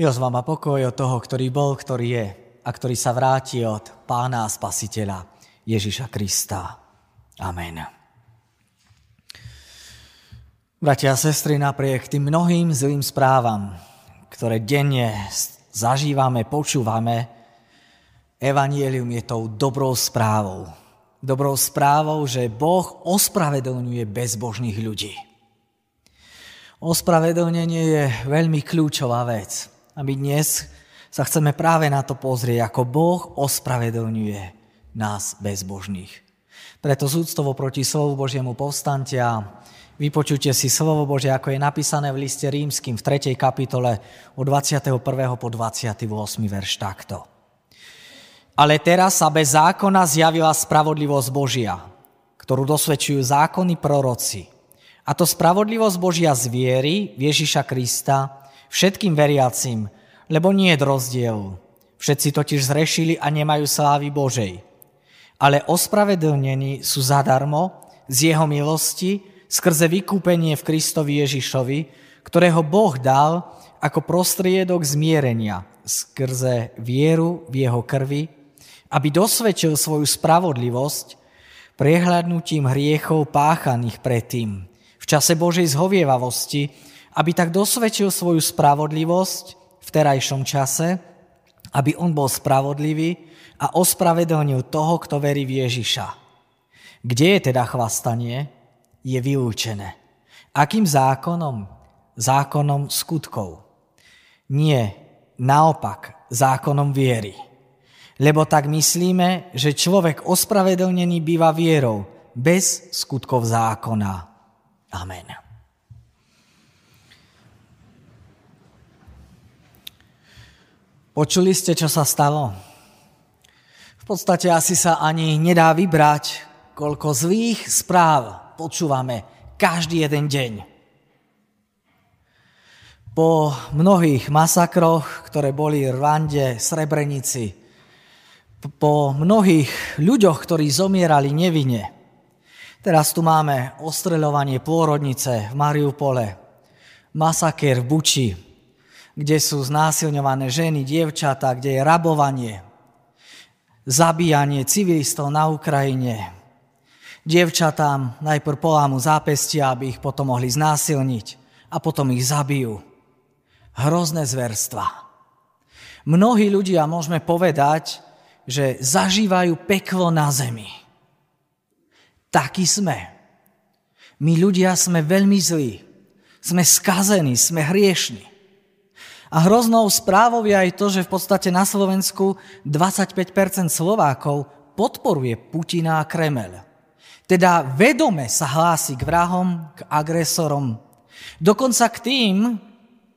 Milosť vám a pokoj od toho, ktorý bol, ktorý je a ktorý sa vráti od Pána a Spasiteľa Ježiša Krista. Amen. Bratia a sestry, napriek tým mnohým zlým správam, ktoré denne zažívame, počúvame, evanjelium je tou dobrou správou. Dobrou správou, že Boh ospravedlňuje bezbožných ľudí. Ospravedlnenie je veľmi kľúčová vec. A my dnes sa chceme práve na to pozrieť, ako Boh ospravedlňuje nás bezbožných. Preto z úctou proti slovu Božiemu povstaňte a vypočujte si slovo Božie, ako je napísané v liste rímskym v 3. kapitole od 21. po 28. verš takto. Ale teraz sa bez zákona zjavila spravodlivosť Božia, ktorú dosvedčujú zákony proroci. A to spravodlivosť Božia z viery v Ježiša Krista všetkým veriacim, lebo nie je rozdielu. Všetci totiž zrešili a nemajú slávy Božej. Ale ospravedlnení sú zadarmo z jeho milosti skrze vykúpenie v Kristovi Ježišovi, ktorého Boh dal ako prostriedok zmierenia skrze vieru v jeho krvi, aby dosvedčil svoju spravodlivosť prehľadnutím hriechov páchaných predtým v čase Božej zhovievavosti, aby tak dosvedčil svoju spravodlivosť v terajšom čase, aby on bol spravodlivý a ospravedlnil toho, kto verí v Ježiša. Kde je teda chvastanie? Je vylúčené. Akým zákonom? Zákonom skutkov. Nie, naopak, zákonom viery. Lebo tak myslíme, že človek ospravedlnený býva vierou, bez skutkov zákona. Amen. Počuli ste, čo sa stalo? V podstate asi sa ani nedá vybrať, koľko zlých správ počúvame každý jeden deň. Po mnohých masakroch, ktoré boli v Rwande, Srebrenici, po mnohých ľuďoch, ktorí zomierali nevinne, teraz tu máme ostreľovanie pôrodnice v Mariupole, masakér v Buči, kde sú znásilňované ženy, dievčatá, kde je rabovanie, zabíjanie civilistov na Ukrajine. Dievčatám najprv polámu zápestia, aby ich potom mohli znásilniť a potom ich zabijú. Hrozné zverstva. Mnohí ľudia, môžeme povedať, že zažívajú peklo na zemi. Takí sme. My ľudia sme veľmi zlí. Sme skazení, sme hriešni. A hroznou správou je aj to, že v podstate na Slovensku 25% Slovákov podporuje Putina a Kremel. Teda vedome sa hlási k vrahom, k agresorom. Dokonca k tým,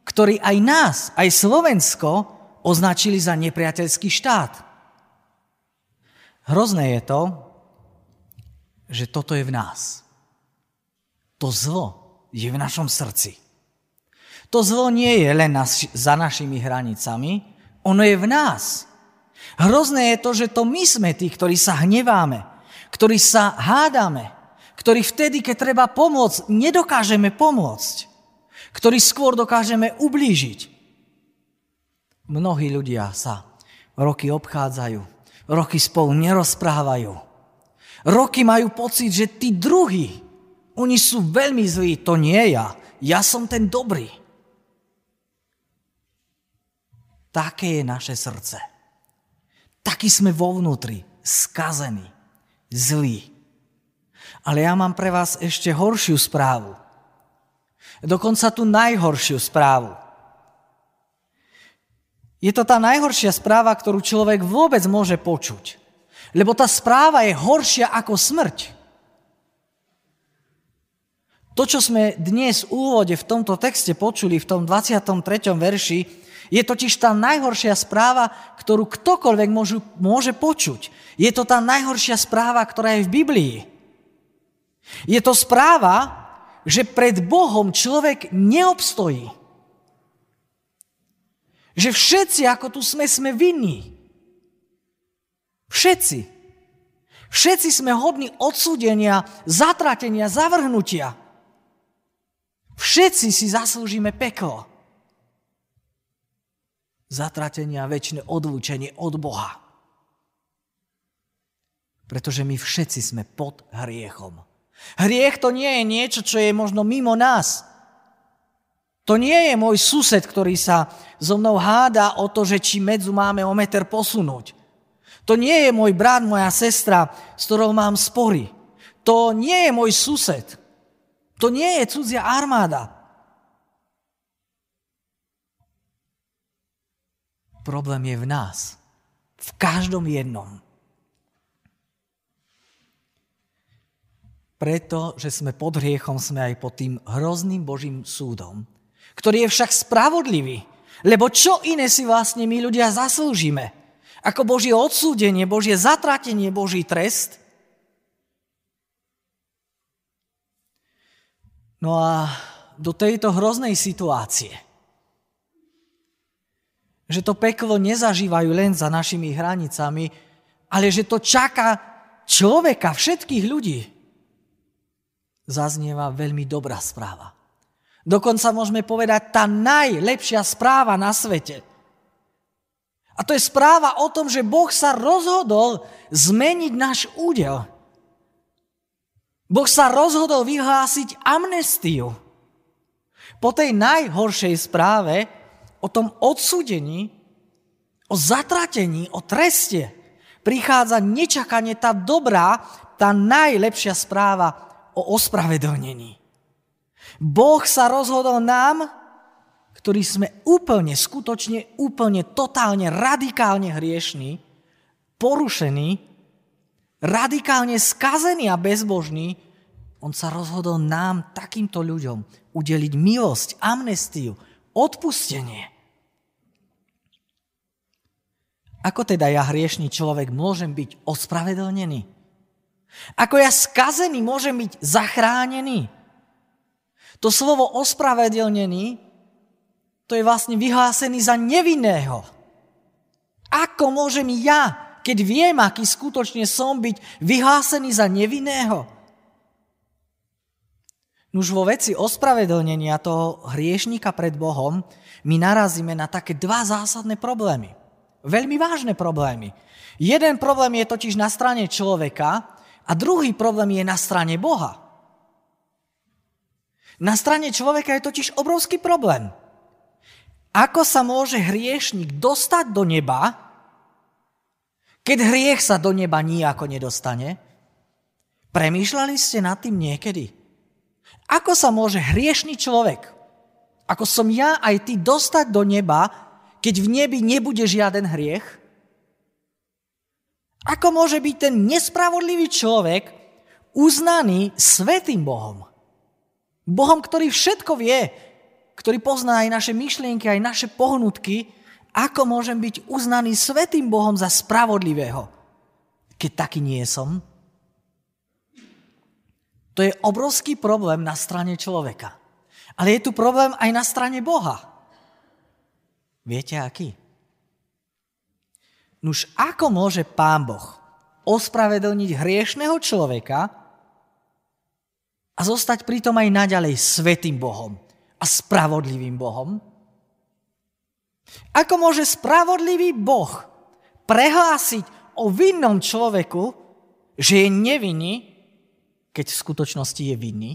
ktorí aj nás, aj Slovensko označili za nepriateľský štát. Hrozné je to, že toto je v nás. To zlo je v našom srdci. To zlo nie je len za našimi hranicami, ono je v nás. Hrozné je to, že to my sme tí, ktorí sa hneváme, ktorí sa hádame, ktorí vtedy, keď treba pomôcť, nedokážeme pomôcť, ktorí skôr dokážeme ublížiť. Mnohí ľudia sa roky obchádzajú, roky spolu nerozprávajú, roky majú pocit, že tí druhí, oni sú veľmi zlí, to nie ja som ten dobrý. Také je naše srdce. Takí sme vo vnútri, skazení, zlí. Ale ja mám pre vás ešte horšiu správu. Dokonca tú najhoršiu správu. Je to tá najhoršia správa, ktorú človek vôbec môže počuť. Lebo tá správa je horšia ako smrť. To, čo sme dnes v úvode v tomto texte počuli, v tom 23. verši, je totiž tá najhoršia správa, ktorú ktokoľvek môže počuť. Je to tá najhoršia správa, ktorá je v Biblii. Je to správa, že pred Bohom človek neobstojí. Že všetci, ako tu sme vinní. Všetci. Všetci sme hodní odsúdenia, zatratenia, zavrhnutia. Všetci si zaslúžime peklo. zatratenie a večné odlúčenie od Boha. Pretože my všetci sme pod hriechom. Hriech to nie je niečo, čo je možno mimo nás. To nie je môj sused, ktorý sa so mnou háda o to, že či medzu máme o meter posunúť. To nie je môj brat, moja sestra, s ktorou mám spory. To nie je môj sused. To nie je cudzia armáda. Problém je v nás. V každom jednom. Preto, že sme pod hriechom, sme aj pod tým hrozným Božím súdom, ktorý je však spravodlivý, lebo čo iné si vlastne my ľudia zaslúžime, ako Božie odsúdenie, Božie zatratenie, Boží trest. No a do tejto hroznej situácie, že to peklo nezažívajú len za našimi hranicami, ale že to čaká človeka, všetkých ľudí, zaznieva veľmi dobrá správa. Dokonca môžeme povedať tá najlepšia správa na svete. A to je správa o tom, že Boh sa rozhodol zmeniť náš údel. Boh sa rozhodol vyhlásiť amnestiu. Po tej najhoršej správe o tom odsúdení, o zatratení, o treste prichádza nečakane tá dobrá, tá najlepšia správa o ospravedlnení. Boh sa rozhodol nám, ktorí sme úplne, skutočne, úplne, totálne, radikálne hriešní, porušení, radikálne skazení a bezbožní, on sa rozhodol nám, takýmto ľuďom, udeliť milosť, amnestiu, odpustenie. Ako teda ja, hriešný človek, môžem byť ospravedlnený? Ako ja skazený môžem byť zachránený? To slovo ospravedlnený, to je vlastne vyhlásený za nevinného. Ako môžem ja, keď viem, aký skutočne som, byť vyhlásený za nevinného? Nuž vo veci ospravedlnenia toho hriešníka pred Bohom my narazíme na také dva zásadné problémy. Veľmi vážne problémy. Jeden problém je totiž na strane človeka, a druhý problém je na strane Boha. Na strane človeka je totiž obrovský problém. Ako sa môže hriešnik dostať do neba, keď hriech sa do neba nijako nedostane? Premýšľali ste nad tým niekedy? Ako sa môže hriešný človek, ako som ja aj ty, dostať do neba, keď v nebi nebude žiaden hriech? Ako môže byť ten nespravodlivý človek uznaný svätým Bohom? Bohom, ktorý všetko vie, ktorý pozná aj naše myšlienky, aj naše pohnutky, ako môžem byť uznaný svätým Bohom za spravodlivého, keď taký nie som? To je obrovský problém na strane človeka. Ale je tu problém aj na strane Boha. Viete, aký? Nuž ako môže Pán Boh ospravedlniť hriešného človeka a zostať pritom aj naďalej svätým Bohom a spravodlivým Bohom? Ako môže spravodlivý Boh prehlásiť o vinnom človeku, že je nevinný, keď v skutočnosti je vinný?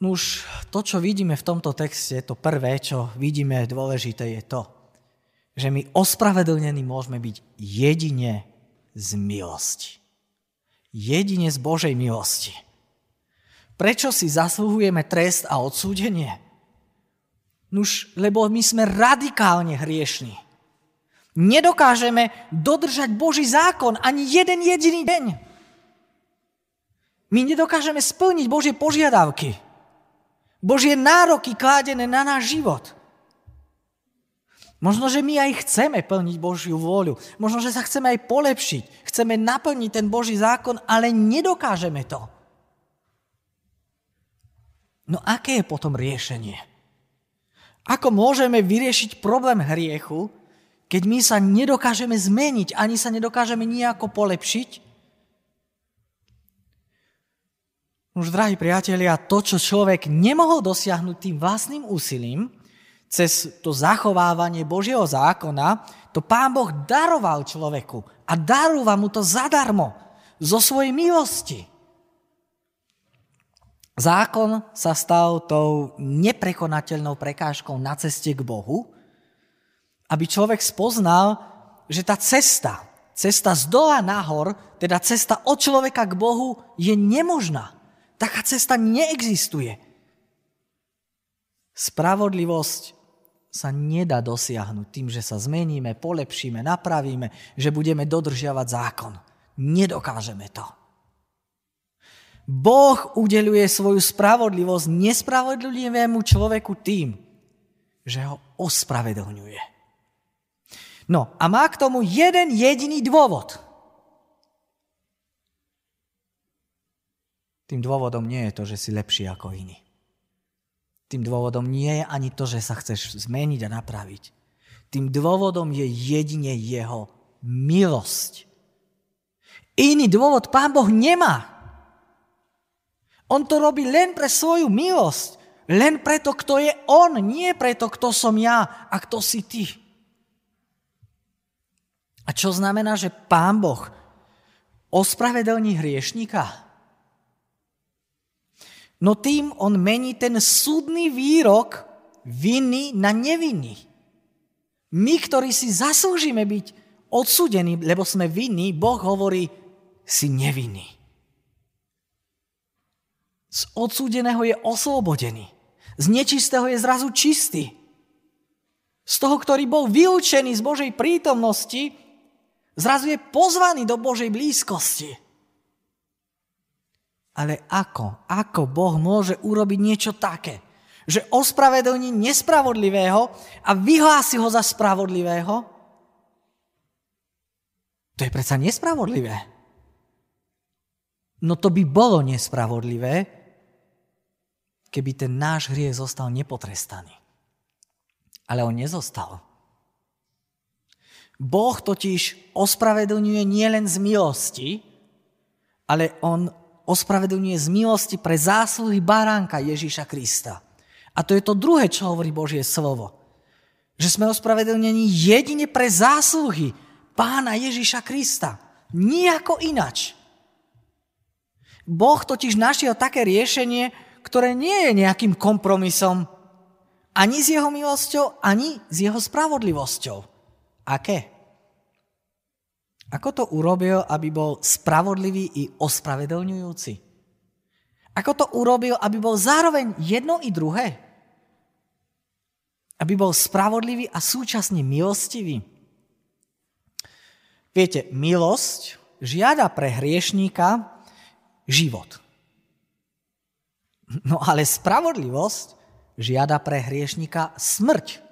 Nuž, to, čo vidíme v tomto texte, to prvé, čo vidíme dôležité, je to, že my ospravedlnení môžeme byť jedine z milosti. Jedine z Božej milosti. Prečo si zaslúhujeme trest a odsúdenie? Nuž, lebo my sme radikálne hriešní. Nedokážeme dodržať Boží zákon ani jeden jediný deň. My nedokážeme splniť Božie požiadavky. Božie nároky kládené na náš život. Možno, že my aj chceme plniť Božiu vôľu. Možno, že sa chceme aj polepšiť. Chceme naplniť ten Boží zákon, ale nedokážeme to. No aké je potom riešenie? Ako môžeme vyriešiť problém hriechu, keď my sa nedokážeme zmeniť, ani sa nedokážeme nejako polepšiť? Už, drahí priatelia, to, čo človek nemohol dosiahnuť tým vlastným úsilím, cez to zachovávanie Božieho zákona, to Pán Boh daroval človeku a darúva mu to zadarmo, zo svojej milosti. Zákon sa stal tou neprekonateľnou prekážkou na ceste k Bohu, aby človek spoznal, že tá cesta z dola nahor, teda cesta od človeka k Bohu, je nemožná. Taká cesta neexistuje. Spravodlivosť sa nedá dosiahnuť tým, že sa zmeníme, polepšíme, napravíme, že budeme dodržiavať zákon. Nedokážeme to. Boh udeľuje svoju spravodlivosť nespravodlivému človeku tým, že ho ospravedlňuje. No a má k tomu jeden jediný dôvod. Tým dôvodom nie je to, že si lepší ako iný. Tým dôvodom nie je ani to, že sa chceš zmeniť a napraviť. Tým dôvodom je jedine jeho milosť. Iný dôvod Pán Boh nemá. On to robí len pre svoju milosť. Len preto, kto je on, nie preto, kto som ja a kto si ty. A čo znamená, že Pán Boh ospravedlní hriešníka? No tým on mení ten súdny výrok viny na nevinný. My, ktorí si zaslúžime byť odsúdení, lebo sme vinní, Boh hovorí, si nevinný. Z odsúdeného je oslobodený. Z nečistého je zrazu čistý. Z toho, ktorý bol vylúčený z Božej prítomnosti, zrazu je pozvaný do Božej blízkosti. Ale ako Boh môže urobiť niečo také, že ospravedlní nespravodlivého a vyhlási ho za spravodlivého? To je predsa nespravodlivé. No to by bolo nespravodlivé, keby ten náš hriech zostal nepotrestaný. Ale on nezostal. Boh totiž ospravedlňuje nielen z milosti, ale on ospravedlňuje z milosti pre zásluhy baránka Ježíša Krista. A to je to druhé, čo hovorí Božie slovo. Že sme ospravedlnení jedine pre zásluhy Pána Ježíša Krista. Nijako inač. Boh totiž našiel také riešenie, ktoré nie je nejakým kompromisom. Ani s jeho milosťou, ani s jeho spravodlivosťou. Aké? Ako to urobil, aby bol spravodlivý i ospravedlňujúci? Ako to urobil, aby bol zároveň jedno i druhé? Aby bol spravodlivý a súčasne milostivý? Viete, milosť žiada pre hriešníka život. No ale spravodlivosť žiada pre hriešníka smrť.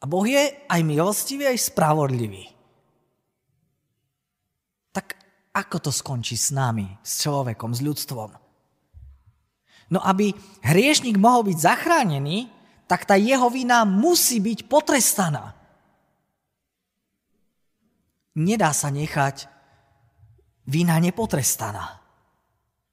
A Boh je aj milostivý, aj spravodlivý. Tak ako to skončí s nami, s človekom, s ľudstvom? No aby hriešnik mohol byť zachránený, tak tá jeho vina musí byť potrestaná. Nedá sa nechať vina nepotrestaná.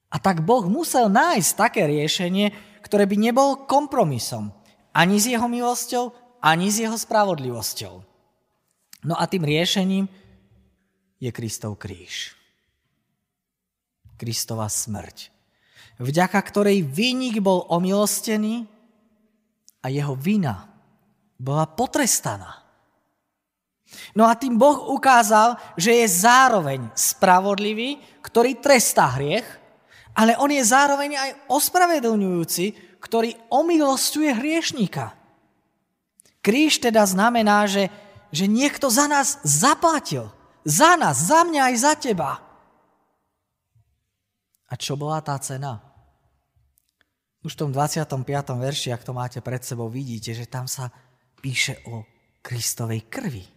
A tak Boh musel nájsť také riešenie, ktoré by nebolo kompromisom. Ani s jeho milosťou, ani s jeho spravodlivosťou. No a tým riešením je Kristov kríž. Kristova smrť, vďaka ktorej vinník bol omilostený a jeho vina bola potrestaná. No a tým Boh ukázal, že je zároveň spravodlivý, ktorý trestá hriech, ale on je zároveň aj ospravedlňujúci, ktorý omilosťuje hriešníka. Kríž teda znamená, že niekto za nás zaplatil. Za nás, za mňa aj za teba. A čo bola tá cena? Už v tom 25. verši, ak to máte pred sebou, vidíte, že tam sa píše o Kristovej krvi.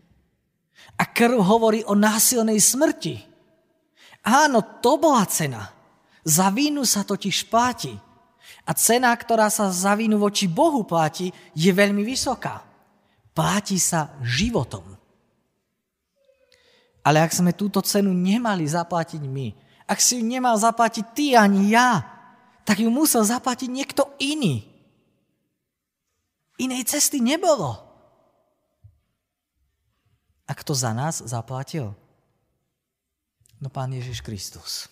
A krv hovorí o násilnej smrti. Áno, to bola cena. Za vínu sa totiž platí. A cena, ktorá sa za vínu voči Bohu platí, je veľmi vysoká. Platí sa životom. Ale ak sme túto cenu nemali zaplatiť my, Ak si ju nemal zaplatiť ty ani ja, tak ju musel zaplatiť niekto iný. Inej cesty nebolo. A kto za nás zaplatil? No Pán Ježiš Kristus.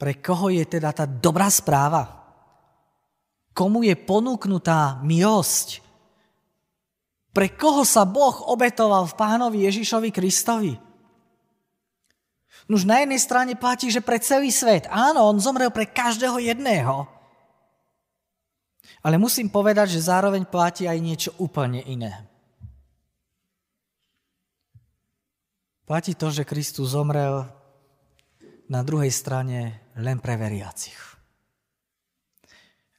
Pre koho je teda tá dobrá správa? Komu je ponúknutá milosť? Pre koho sa Boh obetoval v Pánovi Ježišovi Kristovi? Nuž na jednej strane platí, že pre celý svet. Áno, on zomrel pre každého jedného. Ale musím povedať, že zároveň platí aj niečo úplne iné. Platí to, že Kristus zomrel na druhej strane len pre veriacich.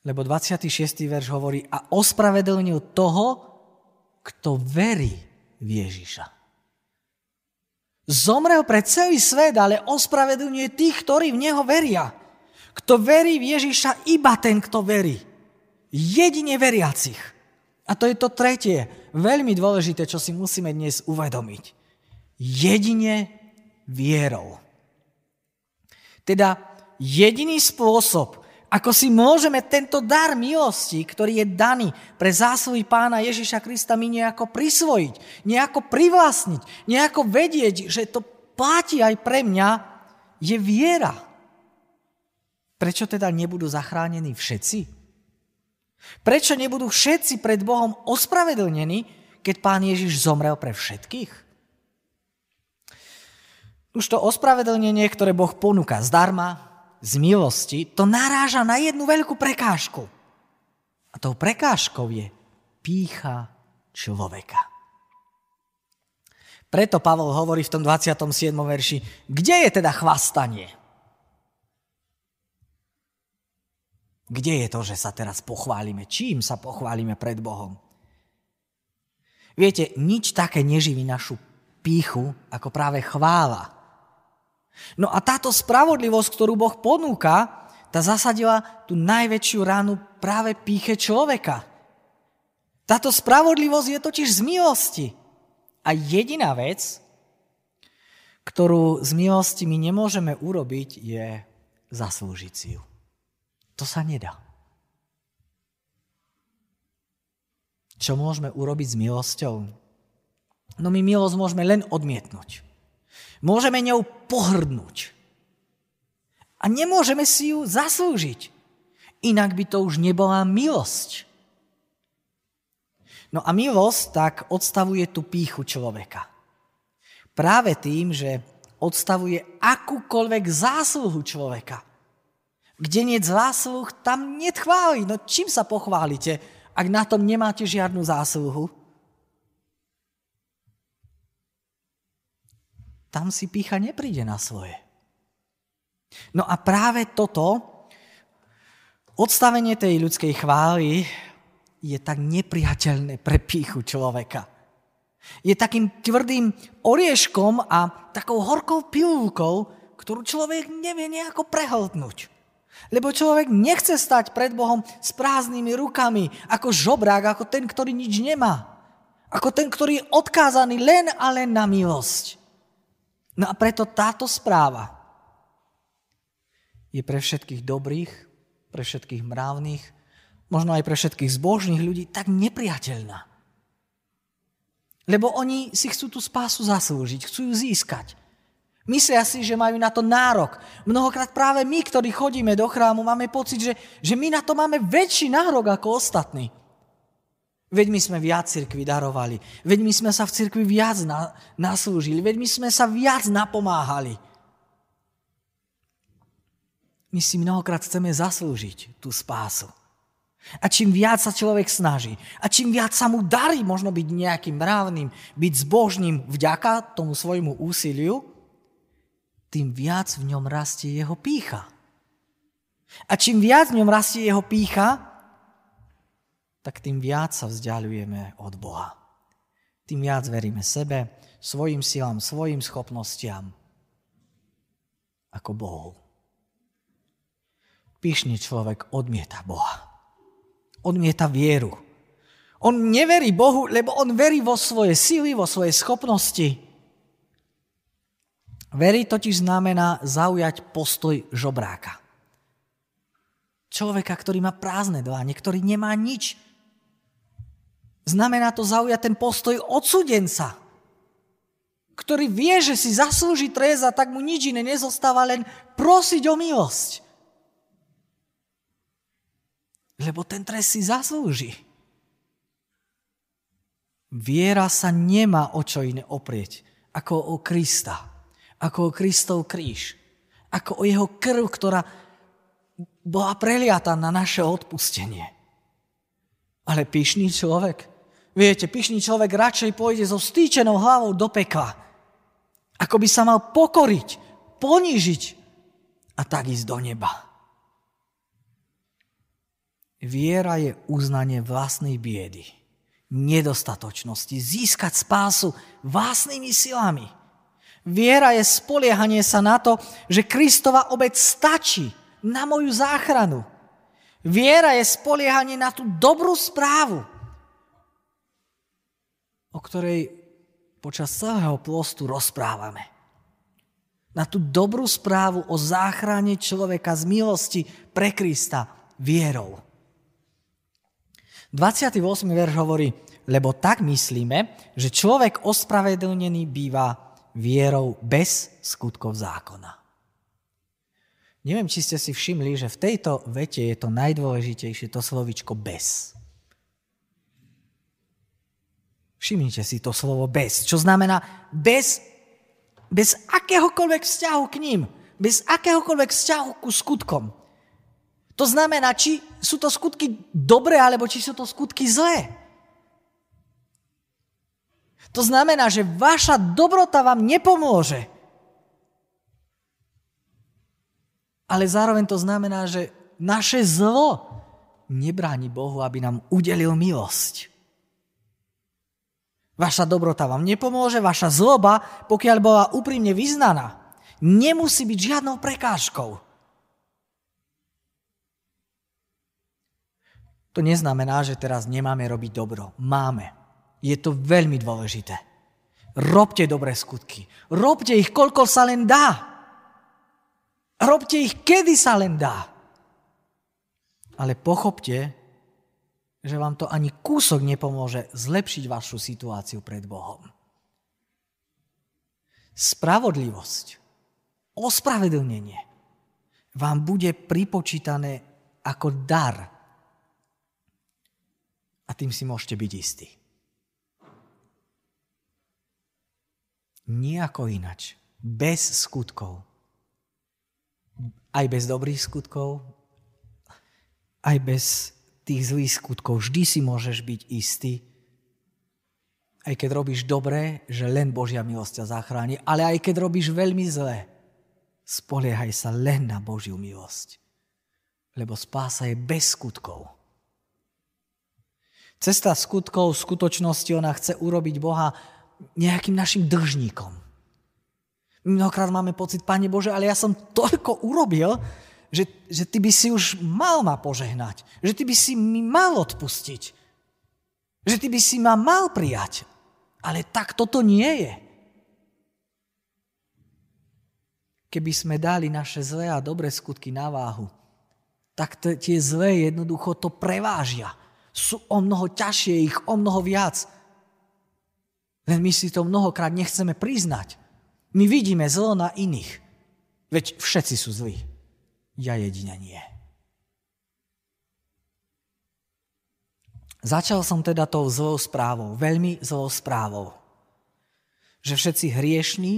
Lebo 26. verš hovorí: a ospravedlnil toho, kto verí v Ježiša. Zomrel pre celý svet, ale ospravedlňuje tých, ktorí v Neho veria. Kto verí v Ježiša, iba ten, kto verí. Jedine veriacich. A to je to tretie, veľmi dôležité, čo si musíme dnes uvedomiť. Jedine vierou. Teda jediný spôsob, ako si môžeme tento dar milosti, ktorý je daný pre zásluhy Pána Ježiša Krista, my nejako prisvojiť, nejako privlastniť, nejako vedieť, že to platí aj pre mňa, je viera. Prečo teda nebudú zachránení všetci? Prečo nebudú všetci pred Bohom ospravedlnení, keď Pán Ježiš zomrel pre všetkých? Už to ospravedlnenie, ktoré Boh ponúka zdarma, z milosti, to naráža na jednu veľkú prekážku. A tou prekážkou je pýcha človeka. Preto Pavol hovorí v tom 27. verši, kde je teda chvastanie? Kde je to, že sa teraz pochválime? Čím sa pochválime pred Bohom? Viete, nič také neživí našu pýchu ako práve chvála. No a táto spravodlivosť, ktorú Boh ponúka, tá zasadila tú najväčšiu ránu práve pýche človeka. Táto spravodlivosť je totiž z milosti. A jediná vec, ktorú z milosti my nemôžeme urobiť, je zaslúžiť si ju. To sa nedá. Čo môžeme urobiť s milosťou? No my milosť môžeme len odmietnúť. Môžeme ňou pohrdnúť. A nemôžeme si ju zaslúžiť. Inak by to už nebola milosť. No a milosť tak odstavuje tú pýchu človeka. Práve tým, že odstavuje akúkoľvek zásluhu človeka. Kde nie je zásluh, tam nie chváli. No čím sa pochválite, ak na tom nemáte žiadnu zásluhu? Tam si pýcha nepríde na svoje. No a práve toto, odstavenie tej ľudskej chvály, je tak nepriateľné pre pýchu človeka. Je takým tvrdým orieškom a takou horkou pilulkou, ktorú človek nevie nejako prehltnúť. Lebo človek nechce stať pred Bohom s prázdnymi rukami, ako žobrák, ako ten, ktorý nič nemá. Ako ten, ktorý je odkázaný len a len na milosť. No a preto táto správa je pre všetkých dobrých, pre všetkých mravných, možno aj pre všetkých zbožných ľudí tak nepriateľná. Lebo oni si chcú tú spásu zaslúžiť, chcú ju získať. Myslia si, že majú na to nárok. Mnohokrát práve my, ktorí chodíme do chrámu, máme pocit, že my na to máme väčší nárok ako ostatní. Veď my sme viac cirkvi darovali. Veď my sme sa v cirkvi viac naslúžili. Veď my sme sa viac napomáhali. My si mnohokrát chceme zaslúžiť tú spásu. A čím viac sa človek snaží, a čím viac sa mu darí možno byť nejakým mravným, byť zbožným vďaka tomu svojmu úsiliu, tým viac v ňom rastie jeho pýcha. A čím viac v ňom rastie jeho pýcha, tak tým viac sa vzdialujeme od Boha. Tým viac veríme sebe, svojim silám, svojim schopnostiam ako Bohu. Pyšný človek odmieta Boha. Odmieta vieru. On neverí Bohu, lebo on verí vo svoje sily, vo svoje schopnosti. Veriť totiž znamená zaujať postoj žobráka. Človeka, ktorý má prázdne dláne, ktorý nemá nič. Znamená to zaujať ten postoj odsúdenca, ktorý vie, že si zaslúži trest a tak mu nič iné nezostáva, len prosiť o milosť. Lebo ten trest si zaslúži. Viera sa nemá o čo iné oprieť, ako o Krista, ako o Kristov kríž, ako o jeho krv, ktorá bola preliata na naše odpustenie. Ale pyšný človek, viete, pyšný človek radšej pôjde so stýčenou hlavou do pekla, ako by sa mal pokoriť, ponížiť a tak ísť do neba. Viera je uznanie vlastnej biedy, nedostatočnosti, získať spásu vlastnými silami. Viera je spoliehanie sa na to, že Kristova obeť stačí na moju záchranu. Viera je spoliehanie na tú dobrú správu, o ktorej počas celého pôstu rozprávame. Na tú dobrú správu o záchrane človeka z milosti pre Krista vierou. 28. verš hovorí, lebo tak myslíme, že človek ospravedlnený býva vierou bez skutkov zákona. Neviem, či ste si všimli, že v tejto vete je to najdôležitejšie, to slovíčko bez. Všimnite si to slovo bez, čo znamená bez akéhokoľvek vzťahu k ním, bez akéhokoľvek vzťahu ku skutkom. To znamená, či sú to skutky dobré, alebo či sú to skutky zlé. To znamená, že vaša dobrota vám nepomôže. Ale zároveň to znamená, že naše zlo nebráni Bohu, aby nám udelil milosť. Vaša dobrota vám nepomôže, vaša zloba, pokiaľ bola úprimne vyznaná, nemusí byť žiadnou prekážkou. To neznamená, že teraz nemáme robiť dobro. Máme. Je to veľmi dôležité. Robte dobré skutky. Robte ich, koľko sa len dá. Robte ich, kedy sa len dá. Ale pochopte, že vám to ani kúsok nepomôže zlepšiť vašu situáciu pred Bohom. Spravodlivosť, ospravedlnenie vám bude pripočítané ako dar. A tým si môžete byť istí. Nijako inač, bez skutkov, aj bez dobrých skutkov, aj bez tých zlých skutkov. Vždy si môžeš byť istý, aj keď robíš dobré, že len Božia milosť ťa zachráni, ale aj keď robíš veľmi zlé, spoliehaj sa len na Božiu milosť, lebo spása je bez skutkov. Cesta skutkov v skutočnosti ona chce urobiť Boha nejakým našim dlžníkom. Mnohokrát máme pocit, Pane Bože, ale ja som toľko urobil, že Ty by si už mal ma požehnať, že Ty by si mi mal odpustiť, že Ty by si ma mal prijať. Ale tak toto nie je. Keby sme dali naše zlé a dobré skutky na váhu, tak tie zlé jednoducho to prevážia. Sú o mnoho ťažšie, ich o mnoho viac. Len my si to mnohokrát nechceme priznať. My vidíme zlo na iných. Veď všetci sú zlí. Ja jedine nie. Začal som teda tou zlou správou, veľmi zlou správou. Že všetci hriešní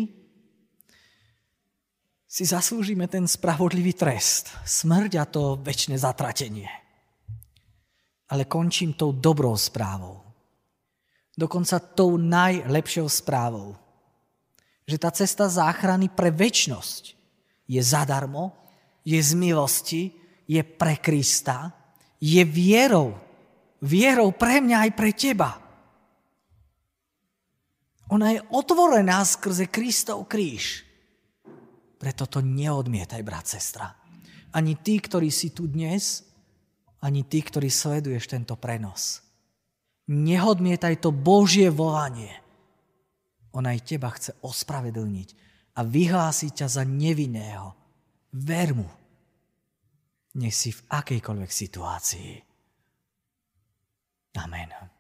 si zaslúžime ten spravodlivý trest. Smrť a to večné zatratenie. Ale končím tou dobrou správou. Dokonca tou najlepšou správou. Že tá cesta záchrany pre večnosť je zadarmo, je z milosti, je pre Krista, je vierou. Vierou pre mňa aj pre teba. Ona je otvorená skrze Kristov kríž. Preto to neodmietaj, brat, sestra. Ani ty, ktorý si tu dnes, ani ty, ktorý sleduješ tento prenos. Neodmietaj to Božie volanie. Ona aj teba chce ospravedlniť a vyhlási ťa za nevinného. Ver mu. Nech si v akejkoľvek situácii. Amen.